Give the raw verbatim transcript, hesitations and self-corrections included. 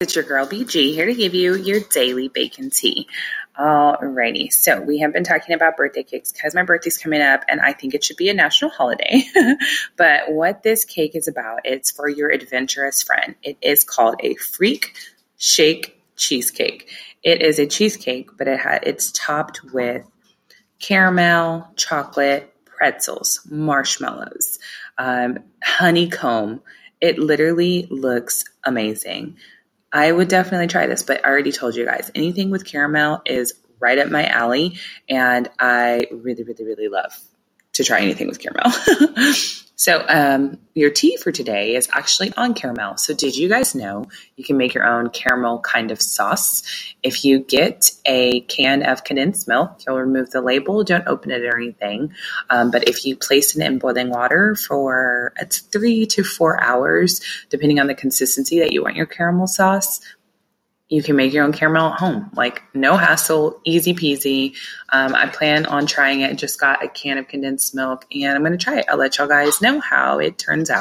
It's your girl, B G, here to give you your daily bacon tea. Alrighty, so we have been talking about birthday cakes because my birthday's coming up and I think it should be a national holiday. But what this cake is about, it's for your adventurous friend. It is called a Freak Shake Cheesecake. It is a cheesecake, but it ha- it's topped with caramel, chocolate, pretzels, marshmallows, um, honeycomb. It literally looks amazing. I would definitely try this, but I already told you guys, anything with caramel is right up my alley, and I really, really, really love to try anything with caramel. So um, your tea for today is actually on caramel. So did you guys know you can make your own caramel kind of sauce? If you get a can of condensed milk, you'll remove the label. Don't open it or anything. Um, but if you place it in boiling water for uh, three to four hours, depending on the consistency that you want your caramel sauce, you can make your own caramel at home. Like, no hassle, easy peasy. Um, I plan on trying it. Just got a can of condensed milk, and I'm going to try it. I'll let y'all guys know how it turns out.